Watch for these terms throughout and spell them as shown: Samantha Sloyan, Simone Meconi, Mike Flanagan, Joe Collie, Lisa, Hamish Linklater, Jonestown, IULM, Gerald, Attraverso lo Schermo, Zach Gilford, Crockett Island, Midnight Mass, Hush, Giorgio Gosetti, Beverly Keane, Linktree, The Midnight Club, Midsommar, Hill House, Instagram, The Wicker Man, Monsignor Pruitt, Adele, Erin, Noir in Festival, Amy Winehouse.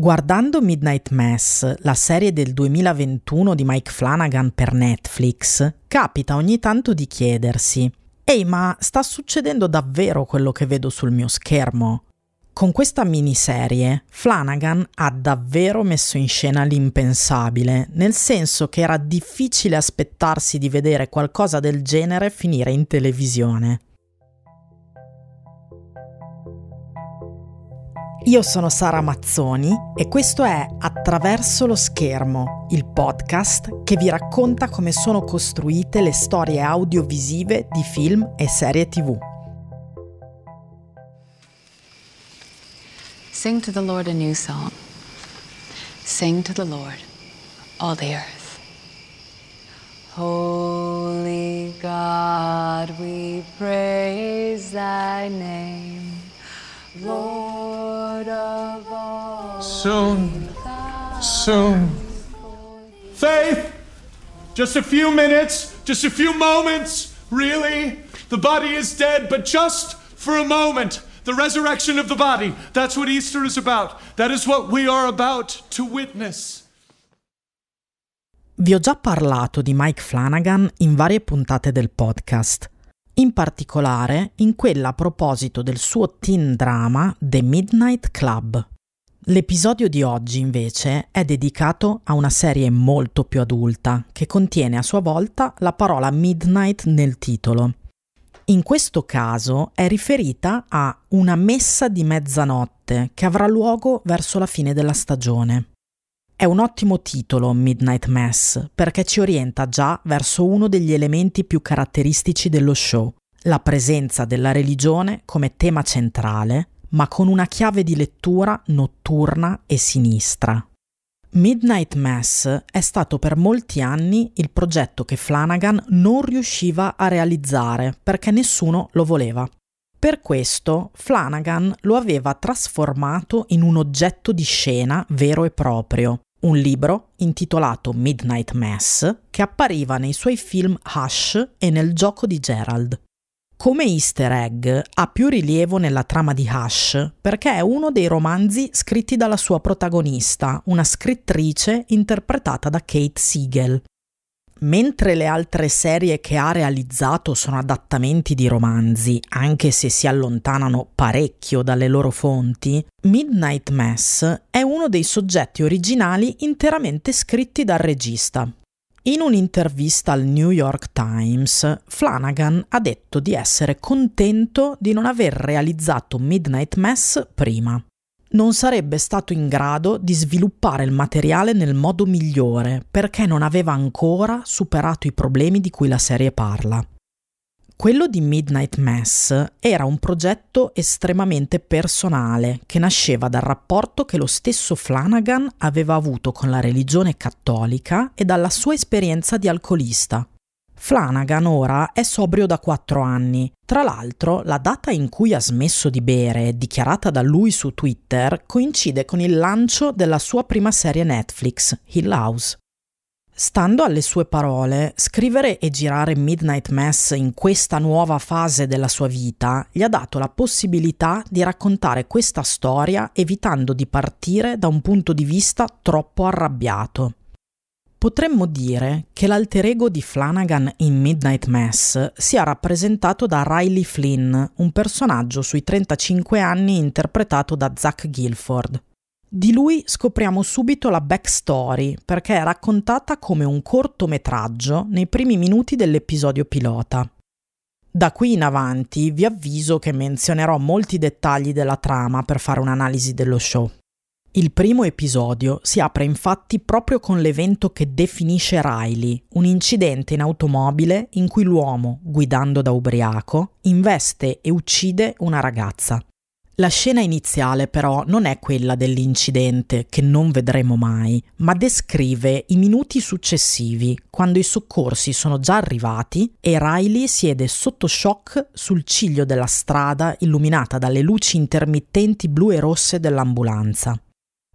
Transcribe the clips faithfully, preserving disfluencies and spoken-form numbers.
Guardando Midnight Mass, la serie del duemilaventuno di Mike Flanagan per Netflix, capita ogni tanto di chiedersi: «Ehi, ma sta succedendo davvero quello che vedo sul mio schermo?» Con questa miniserie, Flanagan ha davvero messo in scena l'impensabile, nel senso che era difficile aspettarsi di vedere qualcosa del genere finire in televisione. Io sono Sara Mazzoni e questo è Attraverso lo Schermo, il podcast che vi racconta come sono costruite le storie audiovisive di film e serie tivù. Sing to the Lord a new song. Sing to the Lord, all the earth. Holy God, we praise thy name, Lord of all. Soon, soon. Faith, just a few minutes, just a few moments, really. The body is dead, but just for a moment. The resurrection of the body. That's what Easter is about. That is what we are about to witness. Vi ho già parlato di Mike Flanagan in varie puntate del podcast, in particolare in quella a proposito del suo teen drama The Midnight Club. L'episodio di oggi, invece, è dedicato a una serie molto più adulta, che contiene a sua volta la parola midnight nel titolo. In questo caso è riferita a una messa di mezzanotte che avrà luogo verso la fine della stagione. È un ottimo titolo Midnight Mass perché ci orienta già verso uno degli elementi più caratteristici dello show, la presenza della religione come tema centrale, ma con una chiave di lettura notturna e sinistra. Midnight Mass è stato per molti anni il progetto che Flanagan non riusciva a realizzare perché nessuno lo voleva. Per questo Flanagan lo aveva trasformato in un oggetto di scena vero e proprio, un libro intitolato Midnight Mass che appariva nei suoi film Hush e nel gioco di Gerald. Come easter egg ha più rilievo nella trama di Hush perché è uno dei romanzi scritti dalla sua protagonista, una scrittrice interpretata da Kate Siegel. Mentre le altre serie che ha realizzato sono adattamenti di romanzi, anche se si allontanano parecchio dalle loro fonti, Midnight Mass è uno dei soggetti originali interamente scritti dal regista. In un'intervista al New York Times, Flanagan ha detto di essere contento di non aver realizzato Midnight Mass prima. Non sarebbe stato in grado di sviluppare il materiale nel modo migliore perché non aveva ancora superato i problemi di cui la serie parla. Quello di Midnight Mass era un progetto estremamente personale che nasceva dal rapporto che lo stesso Flanagan aveva avuto con la religione cattolica e dalla sua esperienza di alcolista. Flanagan ora è sobrio da quattro anni. Tra l'altro, la data in cui ha smesso di bere, dichiarata da lui su Twitter, coincide con il lancio della sua prima serie Netflix, Hill House. Stando alle sue parole, scrivere e girare Midnight Mass in questa nuova fase della sua vita gli ha dato la possibilità di raccontare questa storia evitando di partire da un punto di vista troppo arrabbiato. Potremmo dire che l'alter ego di Flanagan in Midnight Mass sia rappresentato da Riley Flynn, un personaggio sui trentacinque anni interpretato da Zach Gilford. Di lui scopriamo subito la backstory perché è raccontata come un cortometraggio nei primi minuti dell'episodio pilota. Da qui in avanti vi avviso che menzionerò molti dettagli della trama per fare un'analisi dello show. Il primo episodio si apre infatti proprio con l'evento che definisce Riley, un incidente in automobile in cui l'uomo, guidando da ubriaco, investe e uccide una ragazza. La scena iniziale però non è quella dell'incidente, che non vedremo mai, ma descrive i minuti successivi, quando i soccorsi sono già arrivati e Riley siede sotto shock sul ciglio della strada illuminata dalle luci intermittenti blu e rosse dell'ambulanza.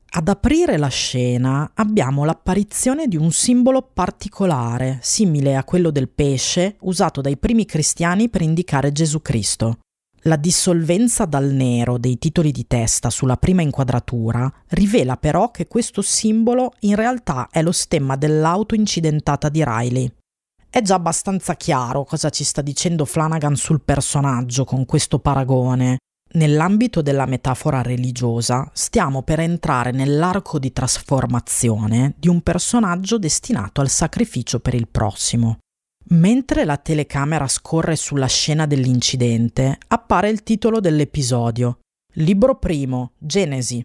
Ad aprire la scena abbiamo l'apparizione di un simbolo particolare, simile a quello del pesce, usato dai primi cristiani per indicare Gesù Cristo. La dissolvenza dal nero dei titoli di testa sulla prima inquadratura rivela però che questo simbolo in realtà è lo stemma dell'auto incidentata di Riley. È già abbastanza chiaro cosa ci sta dicendo Flanagan sul personaggio con questo paragone. Nell'ambito della metafora religiosa stiamo per entrare nell'arco di trasformazione di un personaggio destinato al sacrificio per il prossimo. Mentre la telecamera scorre sulla scena dell'incidente, appare il titolo dell'episodio, Libro Primo, Genesi.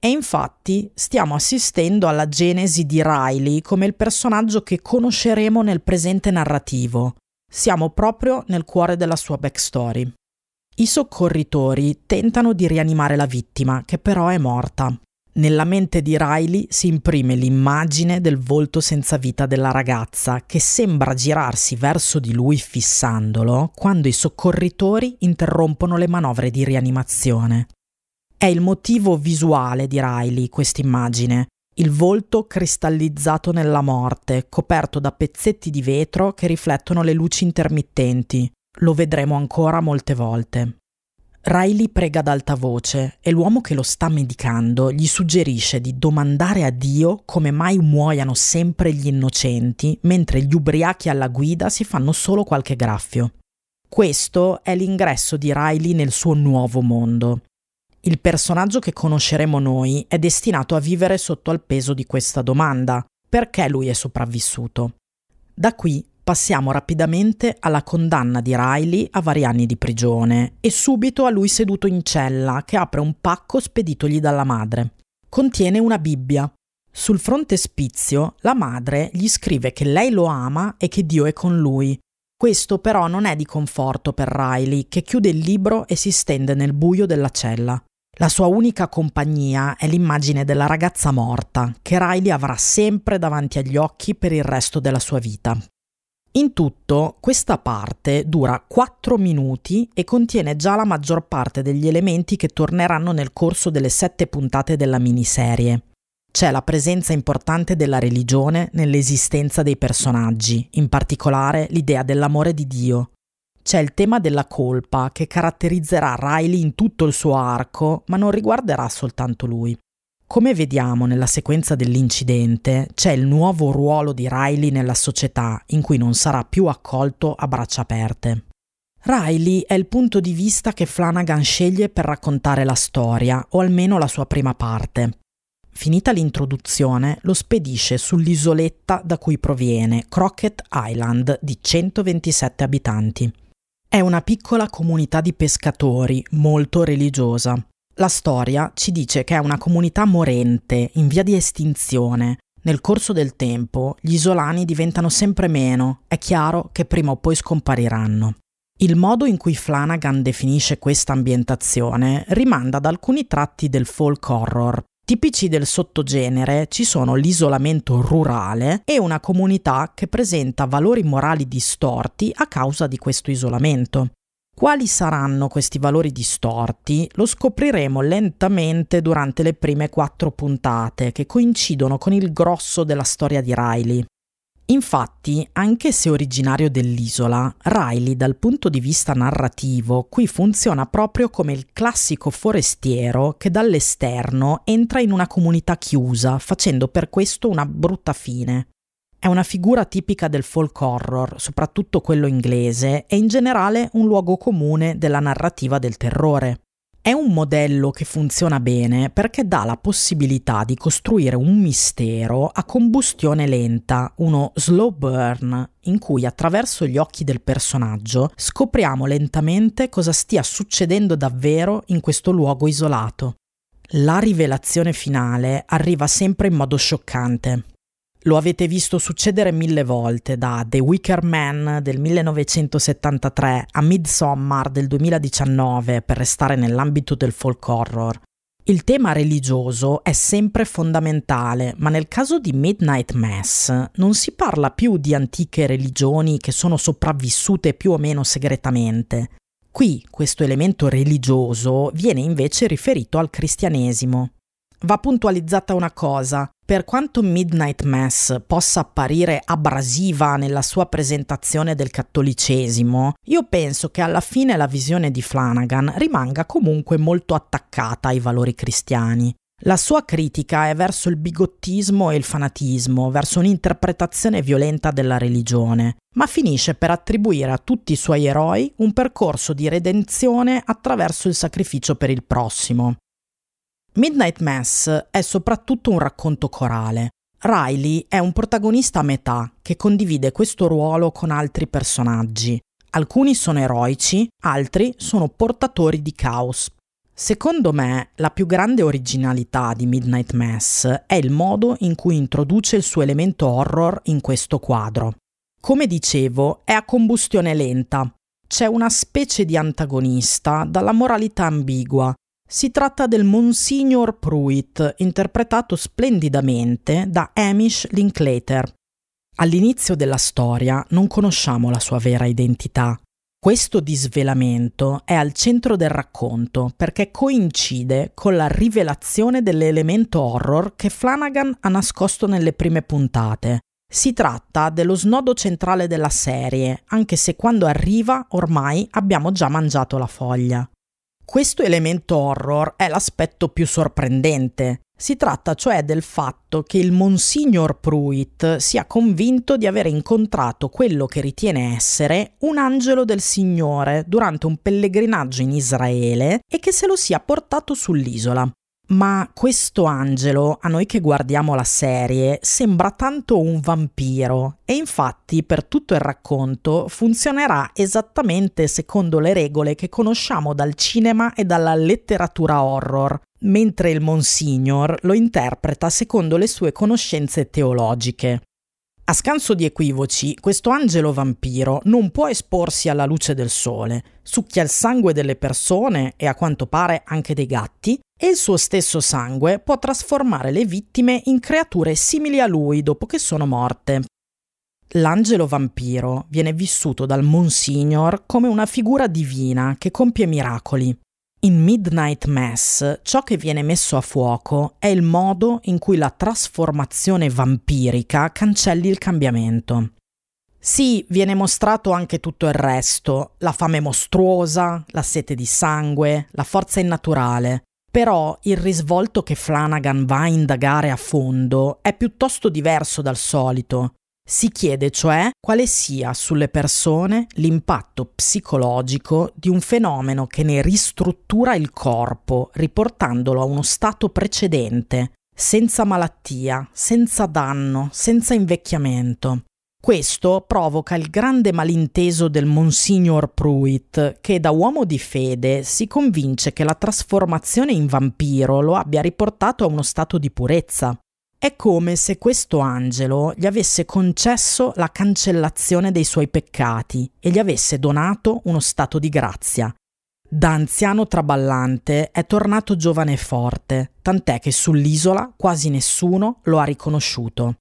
E infatti stiamo assistendo alla genesi di Riley come il personaggio che conosceremo nel presente narrativo. Siamo proprio nel cuore della sua backstory. I soccorritori tentano di rianimare la vittima, che però è morta. Nella mente di Riley si imprime l'immagine del volto senza vita della ragazza che sembra girarsi verso di lui fissandolo quando i soccorritori interrompono le manovre di rianimazione. È il motivo visuale di Riley quest'immagine, il volto cristallizzato nella morte, coperto da pezzetti di vetro che riflettono le luci intermittenti. Lo vedremo ancora molte volte. Riley prega ad alta voce e l'uomo che lo sta medicando gli suggerisce di domandare a Dio come mai muoiano sempre gli innocenti, mentre gli ubriachi alla guida si fanno solo qualche graffio. Questo è l'ingresso di Riley nel suo nuovo mondo. Il personaggio che conosceremo noi è destinato a vivere sotto al peso di questa domanda: perché lui è sopravvissuto? Da qui passiamo rapidamente alla condanna di Riley a vari anni di prigione e subito a lui seduto in cella che apre un pacco speditogli dalla madre. Contiene una Bibbia. Sul frontespizio la madre gli scrive che lei lo ama e che Dio è con lui. Questo però non è di conforto per Riley, che chiude il libro e si stende nel buio della cella. La sua unica compagnia è l'immagine della ragazza morta, che Riley avrà sempre davanti agli occhi per il resto della sua vita. In tutto, questa parte dura quattro minuti e contiene già la maggior parte degli elementi che torneranno nel corso delle sette puntate della miniserie. C'è la presenza importante della religione nell'esistenza dei personaggi, in particolare l'idea dell'amore di Dio. C'è il tema della colpa che caratterizzerà Riley in tutto il suo arco, ma non riguarderà soltanto lui. Come vediamo nella sequenza dell'incidente, c'è il nuovo ruolo di Riley nella società, in cui non sarà più accolto a braccia aperte. Riley è il punto di vista che Flanagan sceglie per raccontare la storia, o almeno la sua prima parte. Finita l'introduzione, lo spedisce sull'isoletta da cui proviene, Crockett Island, di centoventisette abitanti. È una piccola comunità di pescatori, molto religiosa. La storia ci dice che è una comunità morente, in via di estinzione. Nel corso del tempo gli isolani diventano sempre meno, è chiaro che prima o poi scompariranno. Il modo in cui Flanagan definisce questa ambientazione rimanda ad alcuni tratti del folk horror. Tipici del sottogenere ci sono l'isolamento rurale e una comunità che presenta valori morali distorti a causa di questo isolamento. Quali saranno questi valori distorti lo scopriremo lentamente durante le prime quattro puntate, che coincidono con il grosso della storia di Riley. Infatti, anche se originario dell'isola, Riley dal punto di vista narrativo qui funziona proprio come il classico forestiero che dall'esterno entra in una comunità chiusa, facendo per questo una brutta fine. È una figura tipica del folk horror, soprattutto quello inglese, e in generale un luogo comune della narrativa del terrore. È un modello che funziona bene perché dà la possibilità di costruire un mistero a combustione lenta, uno slow burn, in cui attraverso gli occhi del personaggio scopriamo lentamente cosa stia succedendo davvero in questo luogo isolato. La rivelazione finale arriva sempre in modo scioccante. Lo avete visto succedere mille volte, da The Wicker Man del millenovecentosettantatré a Midsommar del duemiladiciannove, per restare nell'ambito del folk horror. Il tema religioso è sempre fondamentale, ma nel caso di Midnight Mass non si parla più di antiche religioni che sono sopravvissute più o meno segretamente. Qui questo elemento religioso viene invece riferito al cristianesimo. Va puntualizzata una cosa. per quanto Midnight Mass possa apparire abrasiva nella sua presentazione del cattolicesimo, io penso che alla fine la visione di Flanagan rimanga comunque molto attaccata ai valori cristiani. La sua critica è verso il bigottismo e il fanatismo, verso un'interpretazione violenta della religione, ma finisce per attribuire a tutti i suoi eroi un percorso di redenzione attraverso il sacrificio per il prossimo. Midnight Mass è soprattutto un racconto corale. Riley è un protagonista a metà che condivide questo ruolo con altri personaggi. Alcuni sono eroici, altri sono portatori di caos. Secondo me, la più grande originalità di Midnight Mass è il modo in cui introduce il suo elemento horror in questo quadro. Come dicevo, è a combustione lenta. C'è una specie di antagonista dalla moralità ambigua. Si tratta del Monsignor Pruitt, interpretato splendidamente da Hamish Linklater. All'inizio della storia non conosciamo la sua vera identità. Questo disvelamento è al centro del racconto perché coincide con la rivelazione dell'elemento horror che Flanagan ha nascosto nelle prime puntate. Si tratta dello snodo centrale della serie, anche se quando arriva ormai abbiamo già mangiato la foglia. Questo elemento horror è l'aspetto più sorprendente. Si tratta cioè del fatto che il Monsignor Pruitt sia convinto di aver incontrato quello che ritiene essere un angelo del Signore durante un pellegrinaggio in Israele e che se lo sia portato sull'isola. Ma questo angelo, a noi che guardiamo la serie, sembra tanto un vampiro e infatti per tutto il racconto funzionerà esattamente secondo le regole che conosciamo dal cinema e dalla letteratura horror, mentre il Monsignor lo interpreta secondo le sue conoscenze teologiche. A scanso di equivoci, questo angelo vampiro non può esporsi alla luce del sole, succhia il sangue delle persone e a quanto pare anche dei gatti, e il suo stesso sangue può trasformare le vittime in creature simili a lui dopo che sono morte. L'angelo vampiro viene vissuto dal Monsignor come una figura divina che compie miracoli. In Midnight Mass ciò che viene messo a fuoco è il modo in cui la trasformazione vampirica cancelli il cambiamento. Sì, viene mostrato anche tutto il resto, la fame mostruosa, la sete di sangue, la forza innaturale, però il risvolto che Flanagan va a indagare a fondo è piuttosto diverso dal solito. Si chiede cioè quale sia sulle persone l'impatto psicologico di un fenomeno che ne ristruttura il corpo, riportandolo a uno stato precedente, senza malattia, senza danno, senza invecchiamento. Questo provoca il grande malinteso del Monsignor Pruitt, che da uomo di fede si convince che la trasformazione in vampiro lo abbia riportato a uno stato di purezza. È come se questo angelo gli avesse concesso la cancellazione dei suoi peccati e gli avesse donato uno stato di grazia. Da anziano traballante è tornato giovane e forte, tant'è che sull'isola quasi nessuno lo ha riconosciuto.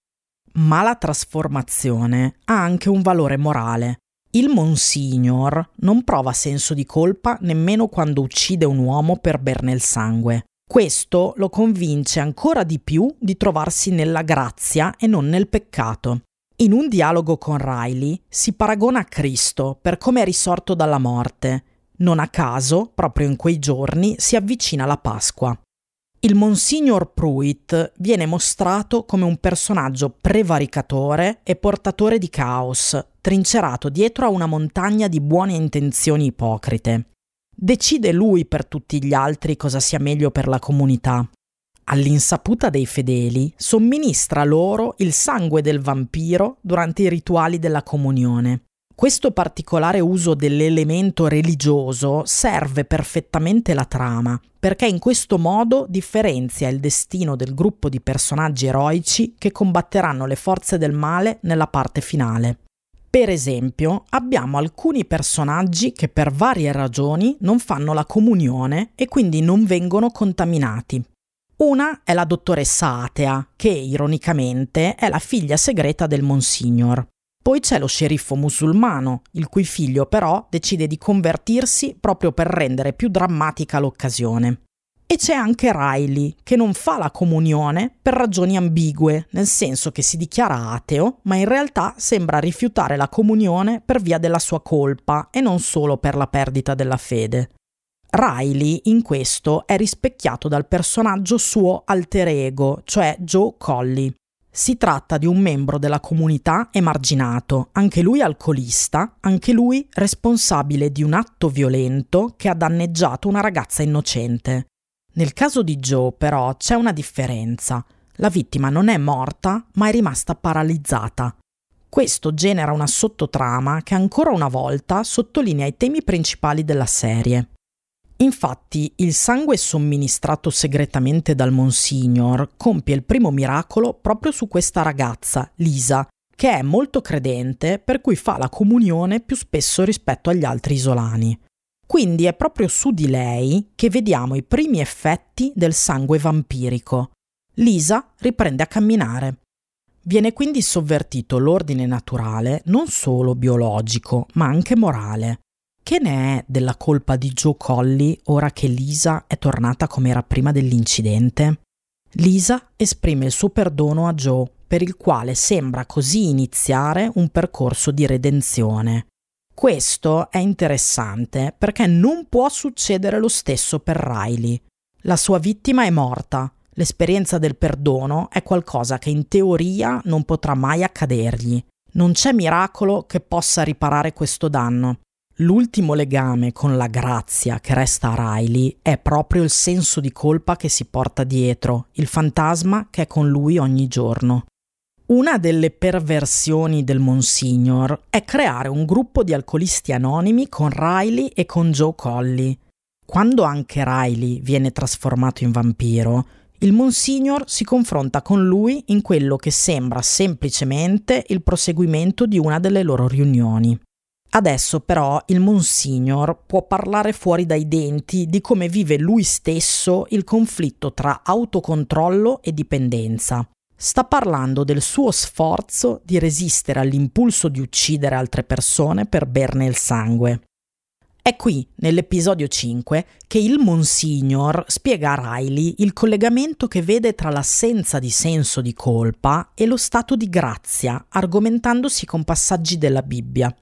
Ma la trasformazione ha anche un valore morale. Il Monsignor non prova senso di colpa nemmeno quando uccide un uomo per berne il sangue. Questo lo convince ancora di più di trovarsi nella grazia e non nel peccato. In un dialogo con Riley si paragona a Cristo per come è risorto dalla morte. Non a caso, proprio in quei giorni, si avvicina la Pasqua. Il Monsignor Pruitt viene mostrato come un personaggio prevaricatore e portatore di caos, trincerato dietro a una montagna di buone intenzioni ipocrite. Decide lui per tutti gli altri cosa sia meglio per la comunità. All'insaputa dei fedeli, somministra loro il sangue del vampiro durante i rituali della comunione. Questo particolare uso dell'elemento religioso serve perfettamente la trama, perché in questo modo differenzia il destino del gruppo di personaggi eroici che combatteranno le forze del male nella parte finale. Per esempio, abbiamo alcuni personaggi che per varie ragioni non fanno la comunione e quindi non vengono contaminati. Una è la dottoressa atea, che ironicamente è la figlia segreta del Monsignor. Poi c'è lo sceriffo musulmano, il cui figlio però decide di convertirsi proprio per rendere più drammatica l'occasione. E c'è anche Riley, che non fa la comunione per ragioni ambigue, nel senso che si dichiara ateo, ma in realtà sembra rifiutare la comunione per via della sua colpa e non solo per la perdita della fede. Riley in questo è rispecchiato dal personaggio suo alter ego, cioè Joe Collie. Si tratta di un membro della comunità emarginato, anche lui alcolista, anche lui responsabile di un atto violento che ha danneggiato una ragazza innocente. Nel caso di Joe, però, c'è una differenza. La vittima non è morta, ma è rimasta paralizzata. Questo genera una sottotrama che ancora una volta sottolinea i temi principali della serie. Infatti, il sangue somministrato segretamente dal Monsignor compie il primo miracolo proprio su questa ragazza, Lisa, che è molto credente, per cui fa la comunione più spesso rispetto agli altri isolani. Quindi è proprio su di lei che vediamo i primi effetti del sangue vampirico. Lisa riprende a camminare. Viene quindi sovvertito l'ordine naturale, non solo biologico, ma anche morale. Che ne è della colpa di Joe Collie ora che Lisa è tornata come era prima dell'incidente? Lisa esprime il suo perdono a Joe, per il quale sembra così iniziare un percorso di redenzione. Questo è interessante perché non può succedere lo stesso per Riley. La sua vittima è morta, l'esperienza del perdono è qualcosa che in teoria non potrà mai accadergli. Non c'è miracolo che possa riparare questo danno. L'ultimo legame con la grazia che resta a Riley è proprio il senso di colpa che si porta dietro, il fantasma che è con lui ogni giorno. Una delle perversioni del Monsignor è creare un gruppo di alcolisti anonimi con Riley e con Joe Collie. Quando anche Riley viene trasformato in vampiro, il Monsignor si confronta con lui in quello che sembra semplicemente il proseguimento di una delle loro riunioni. Adesso però il Monsignor può parlare fuori dai denti di come vive lui stesso il conflitto tra autocontrollo e dipendenza. Sta parlando del suo sforzo di resistere all'impulso di uccidere altre persone per berne il sangue. È qui, nell'episodio cinque, che il Monsignor spiega a Riley il collegamento che vede tra l'assenza di senso di colpa e lo stato di grazia, argomentandosi con passaggi della Bibbia.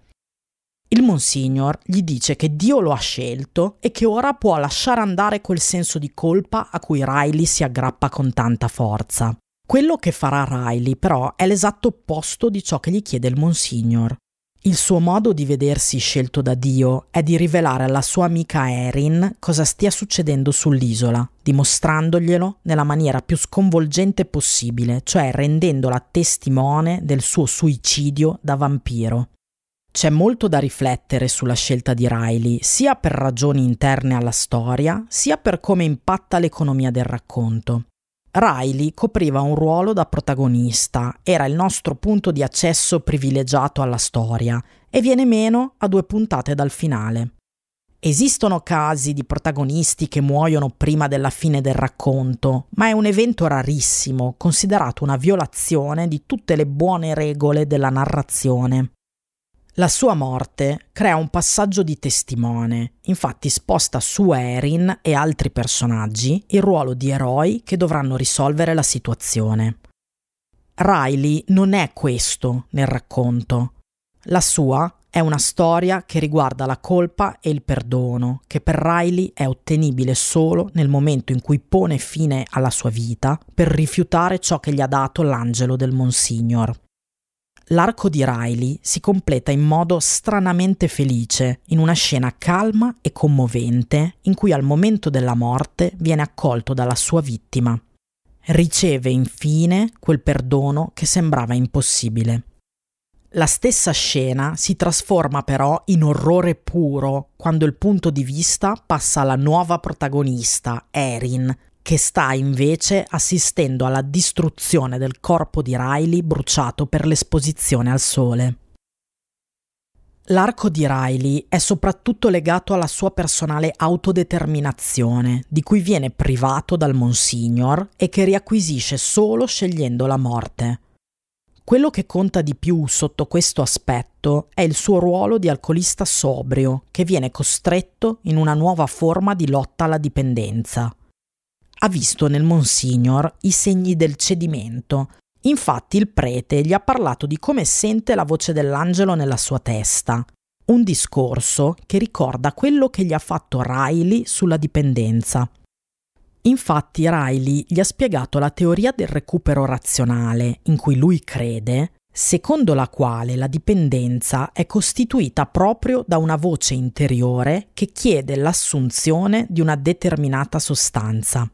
Il Monsignor gli dice che Dio lo ha scelto e che ora può lasciare andare quel senso di colpa a cui Riley si aggrappa con tanta forza. Quello che farà Riley, però, è l'esatto opposto di ciò che gli chiede il Monsignor. Il suo modo di vedersi scelto da Dio è di rivelare alla sua amica Erin cosa stia succedendo sull'isola, dimostrandoglielo nella maniera più sconvolgente possibile, cioè rendendola testimone del suo suicidio da vampiro. C'è molto da riflettere sulla scelta di Riley, sia per ragioni interne alla storia, sia per come impatta l'economia del racconto. Riley copriva un ruolo da protagonista, era il nostro punto di accesso privilegiato alla storia e viene meno a due puntate dal finale. Esistono casi di protagonisti che muoiono prima della fine del racconto, ma è un evento rarissimo, considerato una violazione di tutte le buone regole della narrazione. La sua morte crea un passaggio di testimone, infatti sposta su Erin e altri personaggi il ruolo di eroi che dovranno risolvere la situazione. Riley non è questo nel racconto. La sua è una storia che riguarda la colpa e il perdono, che per Riley è ottenibile solo nel momento in cui pone fine alla sua vita per rifiutare ciò che gli ha dato l'angelo del Monsignor. L'arco di Riley si completa in modo stranamente felice, in una scena calma e commovente in cui al momento della morte viene accolto dalla sua vittima. Riceve infine quel perdono che sembrava impossibile. La stessa scena si trasforma però in orrore puro quando il punto di vista passa alla nuova protagonista, Erin, che sta invece assistendo alla distruzione del corpo di Riley bruciato per l'esposizione al sole. L'arco di Riley è soprattutto legato alla sua personale autodeterminazione, di cui viene privato dal Monsignor e che riacquisisce solo scegliendo la morte. Quello che conta di più sotto questo aspetto è il suo ruolo di alcolista sobrio, che viene costretto in una nuova forma di lotta alla dipendenza. ha visto nel Monsignor i segni del cedimento. Infatti il prete gli ha parlato di come sente la voce dell'angelo nella sua testa, un discorso che ricorda quello che gli ha fatto Riley sulla dipendenza. Infatti Riley gli ha spiegato la teoria del recupero razionale, in cui lui crede, secondo la quale la dipendenza è costituita proprio da una voce interiore che chiede l'assunzione di una determinata sostanza.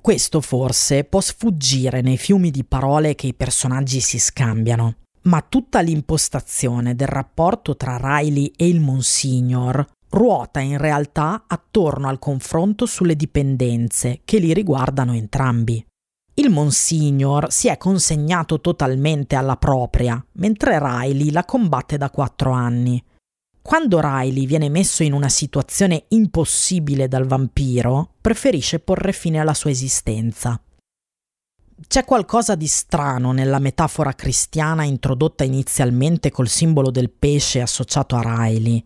Questo forse può sfuggire nei fiumi di parole che i personaggi si scambiano, ma tutta l'impostazione del rapporto tra Riley e il Monsignor ruota in realtà attorno al confronto sulle dipendenze che li riguardano entrambi. Il Monsignor si è consegnato totalmente alla propria, mentre Riley la combatte da quattro anni. Quando Riley viene messo in una situazione impossibile dal vampiro, preferisce porre fine alla sua esistenza. C'è qualcosa di strano nella metafora cristiana introdotta inizialmente col simbolo del pesce associato a Riley.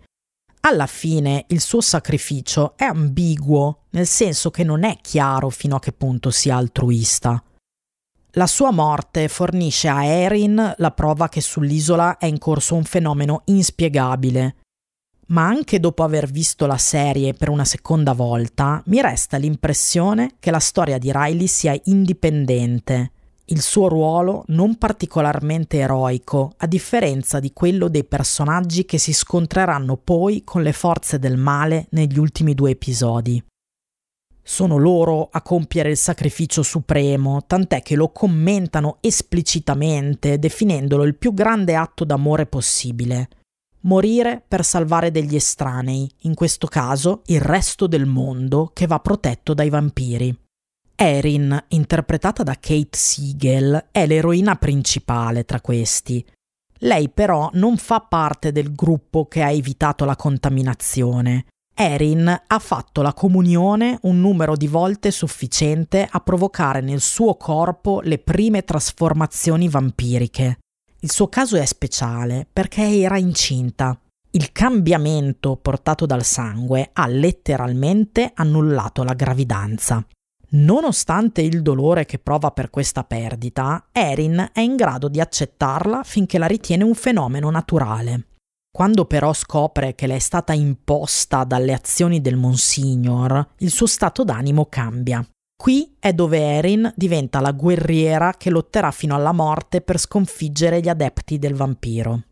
Alla fine il suo sacrificio è ambiguo, nel senso che non è chiaro fino a che punto sia altruista. La sua morte fornisce a Erin la prova che sull'isola è in corso un fenomeno inspiegabile. Ma anche dopo aver visto la serie per una seconda volta, mi resta l'impressione che la storia di Riley sia indipendente, il suo ruolo non particolarmente eroico, a differenza di quello dei personaggi che si scontreranno poi con le forze del male negli ultimi due episodi. Sono loro a compiere il sacrificio supremo, tant'è che lo commentano esplicitamente, definendolo il più grande atto d'amore possibile. Morire per salvare degli estranei, in questo caso il resto del mondo che va protetto dai vampiri. Erin, interpretata da Kate Siegel, è l'eroina principale tra questi. Lei però non fa parte del gruppo che ha evitato la contaminazione. Erin ha fatto la comunione un numero di volte sufficiente a provocare nel suo corpo le prime trasformazioni vampiriche. Il suo caso è speciale perché era incinta. Il cambiamento portato dal sangue ha letteralmente annullato la gravidanza. Nonostante il dolore che prova per questa perdita, Erin è in grado di accettarla finché la ritiene un fenomeno naturale. Quando però scopre che le è stata imposta dalle azioni del Monsignor, il suo stato d'animo cambia. Qui è dove Erin diventa la guerriera che lotterà fino alla morte per sconfiggere gli adepti del vampiro.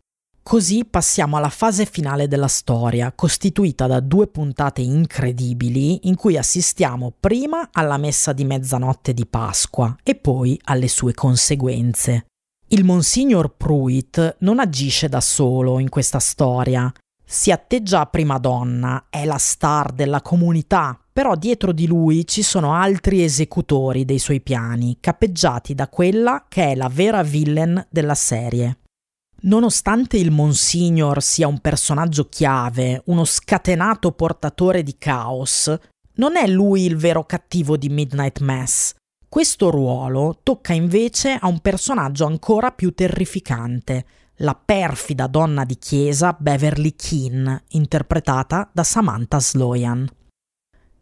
Così passiamo alla fase finale della storia, costituita da due puntate incredibili in cui assistiamo prima alla messa di mezzanotte di Pasqua e poi alle sue conseguenze. Il Monsignor Pruitt non agisce da solo in questa storia. Si atteggia a prima donna, è la star della comunità, però dietro di lui ci sono altri esecutori dei suoi piani, capeggiati da quella che è la vera villain della serie. Nonostante il Monsignor sia un personaggio chiave, uno scatenato portatore di caos, non è lui il vero cattivo di Midnight Mass. Questo ruolo tocca invece a un personaggio ancora più terrificante, la perfida donna di chiesa Beverly Keane, interpretata da Samantha Sloyan.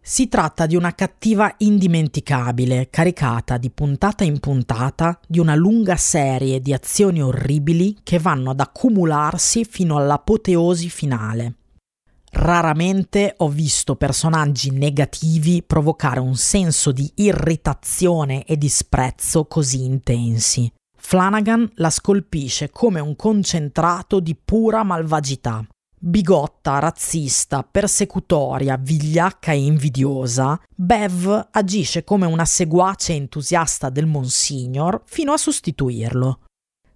Si tratta di una cattiva indimenticabile, caricata di puntata in puntata di una lunga serie di azioni orribili che vanno ad accumularsi fino all'apoteosi finale. Raramente ho visto personaggi negativi provocare un senso di irritazione e disprezzo così intensi. Flanagan la scolpisce come un concentrato di pura malvagità. Bigotta, razzista, persecutoria, vigliacca e invidiosa, Bev agisce come una seguace entusiasta del Monsignor fino a sostituirlo.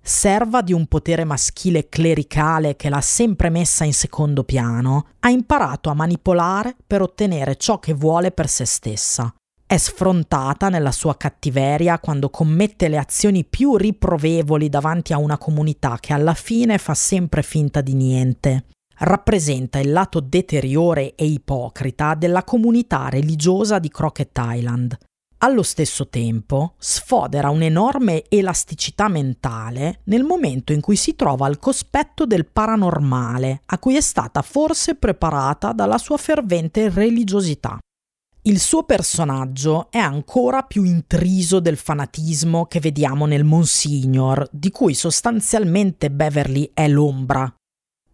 Serva di un potere maschile clericale che l'ha sempre messa in secondo piano, ha imparato a manipolare per ottenere ciò che vuole per se stessa. È sfrontata nella sua cattiveria quando commette le azioni più riprovevoli davanti a una comunità che alla fine fa sempre finta di niente. Rappresenta il lato deteriore e ipocrita della comunità religiosa di Crockett Island. Allo stesso tempo sfodera un'enorme elasticità mentale nel momento in cui si trova al cospetto del paranormale, a cui è stata forse preparata dalla sua fervente religiosità. il suo personaggio è ancora più intriso del fanatismo che vediamo nel Monsignor, di cui sostanzialmente Beverly è l'ombra.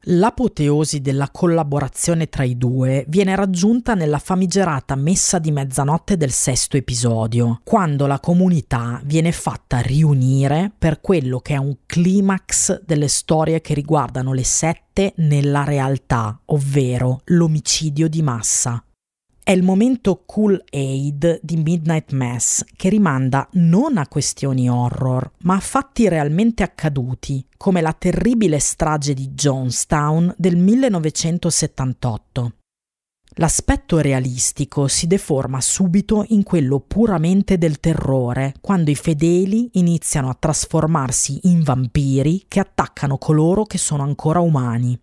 L'apoteosi della collaborazione tra i due viene raggiunta nella famigerata messa di mezzanotte del sesto episodio, quando la comunità viene fatta riunire per quello che è un climax delle storie che riguardano le sette nella realtà, ovvero l'omicidio di massa. È il momento Cool Aid di Midnight Mass che rimanda non a questioni horror, ma a fatti realmente accaduti, come la terribile strage di Jonestown del millenovecentosettantotto. L'aspetto realistico si deforma subito in quello puramente del terrore, quando i fedeli iniziano a trasformarsi in vampiri che attaccano coloro che sono ancora umani.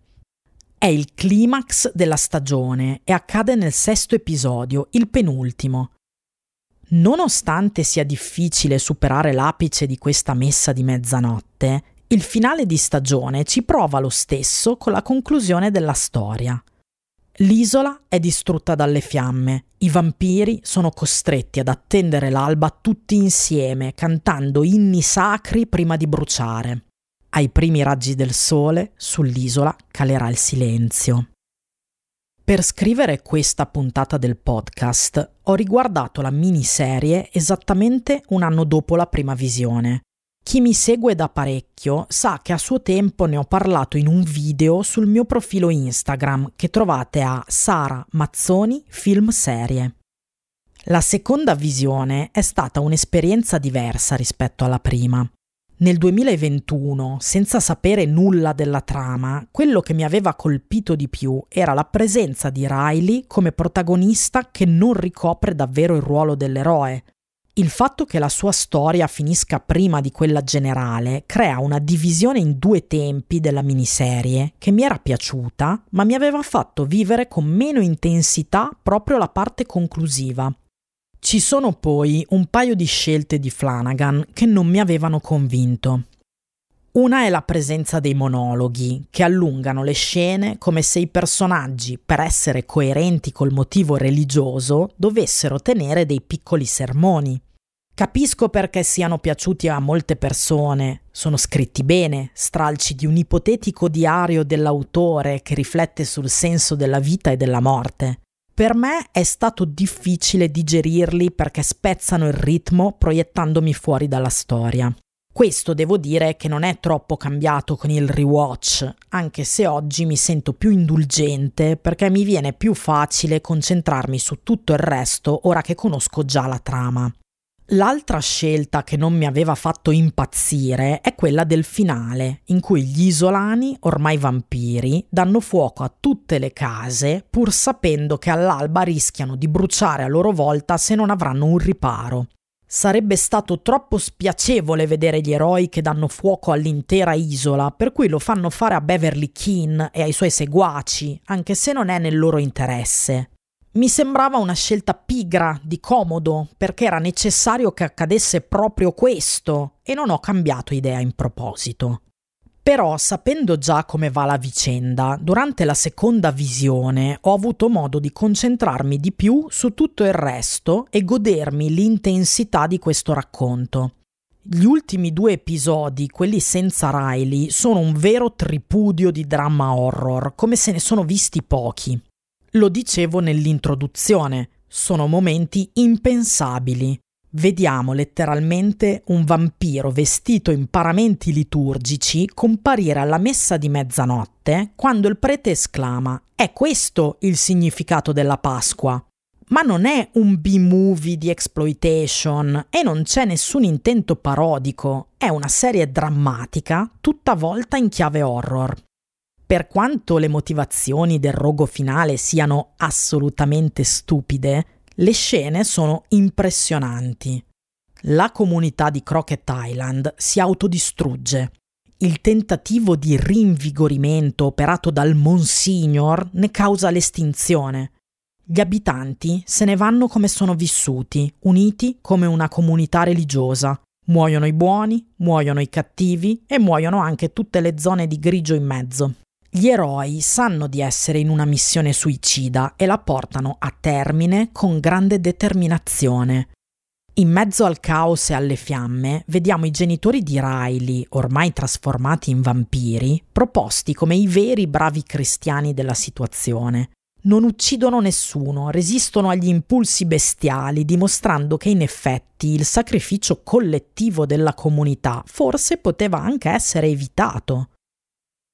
È il climax della stagione e accade nel sesto episodio, il penultimo. Nonostante sia difficile superare l'apice di questa messa di mezzanotte, il finale di stagione ci prova lo stesso con la conclusione della storia. L'isola è distrutta dalle fiamme, i vampiri sono costretti ad attendere l'alba tutti insieme, cantando inni sacri prima di bruciare. Ai primi raggi del sole, sull'isola calerà il silenzio. Per scrivere questa puntata del podcast, ho riguardato la miniserie esattamente un anno dopo la prima visione. Chi mi segue da parecchio sa che a suo tempo ne ho parlato in un video sul mio profilo Instagram che trovate a Sara Mazzoni Film Serie. La seconda visione è stata un'esperienza diversa rispetto alla prima. Nel duemilaventuno, senza sapere nulla della trama, quello che mi aveva colpito di più era la presenza di Riley come protagonista che non ricopre davvero il ruolo dell'eroe. Il fatto che la sua storia finisca prima di quella generale crea una divisione in due tempi della miniserie che mi era piaciuta, ma mi aveva fatto vivere con meno intensità proprio la parte conclusiva. Ci sono poi un paio di scelte di Flanagan che non mi avevano convinto. Una è la presenza dei monologhi, che allungano le scene come se i personaggi, per essere coerenti col motivo religioso, dovessero tenere dei piccoli sermoni. Capisco perché siano piaciuti a molte persone, sono scritti bene, stralci di un ipotetico diario dell'autore che riflette sul senso della vita e della morte. Per me è stato difficile digerirli perché spezzano il ritmo proiettandomi fuori dalla storia. Questo devo dire che non è troppo cambiato con il rewatch, anche se oggi mi sento più indulgente perché mi viene più facile concentrarmi su tutto il resto ora che conosco già la trama. L'altra scelta che non mi aveva fatto impazzire è quella del finale, in cui gli isolani, ormai vampiri, danno fuoco a tutte le case pur sapendo che all'alba rischiano di bruciare a loro volta se non avranno un riparo. Sarebbe stato troppo spiacevole vedere gli eroi che danno fuoco all'intera isola, per cui lo fanno fare a Beverly Keane e ai suoi seguaci, anche se non è nel loro interesse. Mi sembrava una scelta pigra, di comodo, perché era necessario che accadesse proprio questo e non ho cambiato idea in proposito. Però, sapendo già come va la vicenda, durante la seconda visione ho avuto modo di concentrarmi di più su tutto il resto e godermi l'intensità di questo racconto. Gli ultimi due episodi, quelli senza Riley, sono un vero tripudio di dramma horror, come se ne sono visti pochi. Lo dicevo nell'introduzione, sono momenti impensabili. Vediamo letteralmente un vampiro vestito in paramenti liturgici comparire alla messa di mezzanotte quando il prete esclama: «È questo il significato della Pasqua!». Ma non è un B-movie di exploitation e non c'è nessun intento parodico, è una serie drammatica tutta volta in chiave horror. Per quanto le motivazioni del rogo finale siano assolutamente stupide, le scene sono impressionanti. La comunità di Crockett Island si autodistrugge. Il tentativo di rinvigorimento operato dal Monsignor ne causa l'estinzione. Gli abitanti se ne vanno come sono vissuti, uniti come una comunità religiosa. Muoiono i buoni, muoiono i cattivi e muoiono anche tutte le zone di grigio in mezzo. Gli eroi sanno di essere in una missione suicida e la portano a termine con grande determinazione. In mezzo al caos e alle fiamme vediamo i genitori di Riley, ormai trasformati in vampiri, proposti come i veri bravi cristiani della situazione. Non uccidono nessuno, resistono agli impulsi bestiali, dimostrando che in effetti il sacrificio collettivo della comunità forse poteva anche essere evitato.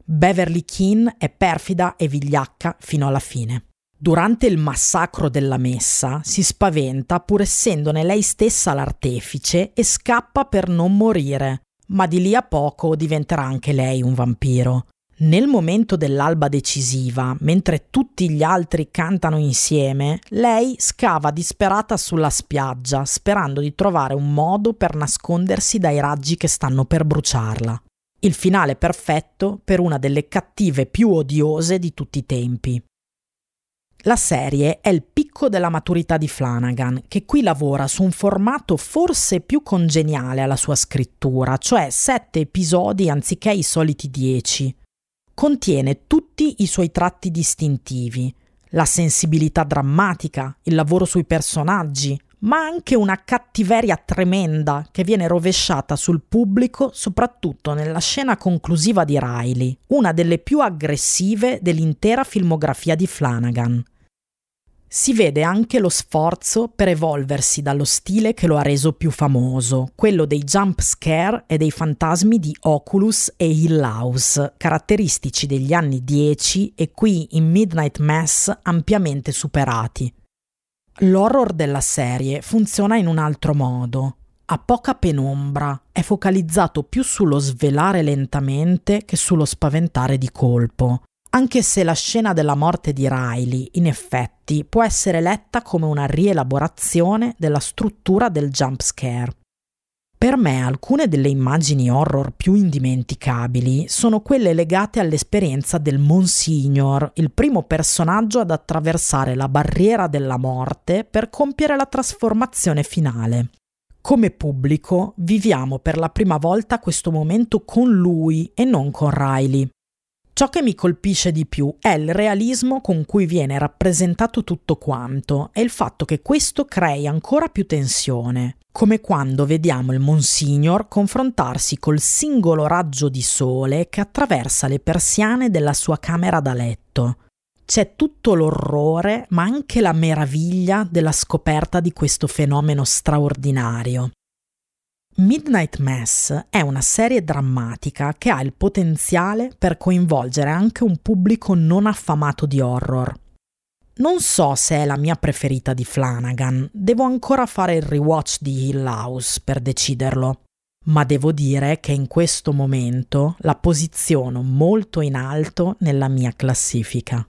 Beverly Keane è perfida e vigliacca fino alla fine. Durante il massacro della messa si spaventa pur essendone lei stessa l'artefice e scappa per non morire, ma di lì a poco diventerà anche lei un vampiro. Nel momento dell'alba decisiva, mentre tutti gli altri cantano insieme, lei scava disperata sulla spiaggia, sperando di trovare un modo per nascondersi dai raggi che stanno per bruciarla. Il finale perfetto per una delle cattive più odiose di tutti i tempi. La serie è il picco della maturità di Flanagan, che qui lavora su un formato forse più congeniale alla sua scrittura, cioè sette episodi anziché i soliti dieci. Contiene tutti i suoi tratti distintivi, la sensibilità drammatica, il lavoro sui personaggi, ma anche una cattiveria tremenda che viene rovesciata sul pubblico soprattutto nella scena conclusiva di Riley, una delle più aggressive dell'intera filmografia di Flanagan. Si vede anche lo sforzo per evolversi dallo stile che lo ha reso più famoso, quello dei jump scare e dei fantasmi di Oculus e Hill House, caratteristici degli anni dieci e qui in Midnight Mass ampiamente superati. L'horror della serie funziona in un altro modo. Ha poca penombra, è focalizzato più sullo svelare lentamente che sullo spaventare di colpo. Anche se la scena della morte di Riley, in effetti, può essere letta come una rielaborazione della struttura del jump scare. Per me alcune delle immagini horror più indimenticabili sono quelle legate all'esperienza del Monsignor, il primo personaggio ad attraversare la barriera della morte per compiere la trasformazione finale. Come pubblico viviamo per la prima volta questo momento con lui e non con Riley. Ciò che mi colpisce di più è il realismo con cui viene rappresentato tutto quanto e il fatto che questo crei ancora più tensione, come quando vediamo il Monsignor confrontarsi col singolo raggio di sole che attraversa le persiane della sua camera da letto. C'è tutto l'orrore, ma anche la meraviglia della scoperta di questo fenomeno straordinario. Midnight Mass è una serie drammatica che ha il potenziale per coinvolgere anche un pubblico non affamato di horror. Non so se è la mia preferita di Flanagan, devo ancora fare il rewatch di Hill House per deciderlo, ma devo dire che in questo momento la posiziono molto in alto nella mia classifica.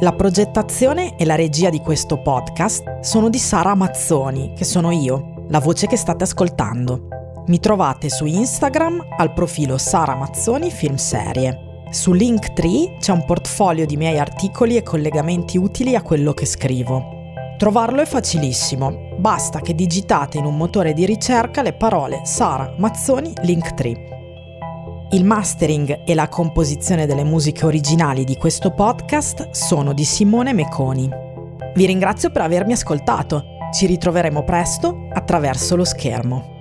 La progettazione e la regia di questo podcast sono di Sara Mazzoni, che sono io, la voce che state ascoltando. Mi trovate su Instagram al profilo Sara Mazzoni Film Serie. Su Linktree c'è un portfolio di miei articoli e collegamenti utili a quello che scrivo. Trovarlo è facilissimo, basta che digitate in un motore di ricerca le parole Sara Mazzoni Linktree. Il mastering e la composizione delle musiche originali di questo podcast sono di Simone Meconi. Vi ringrazio per avermi ascoltato. Ci ritroveremo presto attraverso lo schermo.